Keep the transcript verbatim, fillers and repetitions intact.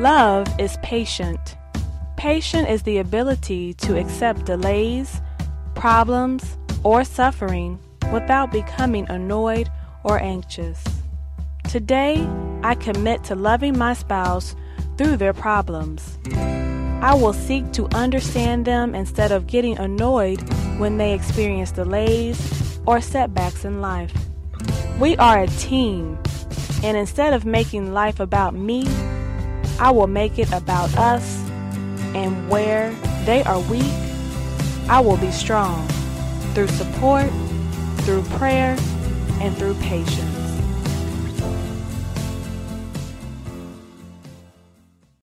Love is patient. Patience is the ability to accept delays, problems, or suffering without becoming annoyed or anxious. Today, I commit to loving my spouse through their problems. I will seek to understand them instead of getting annoyed when they experience delays or setbacks in life. We are a team, and instead of making life about me, I will make it about us, and where they are weak, I will be strong through support, through prayer, and through patience.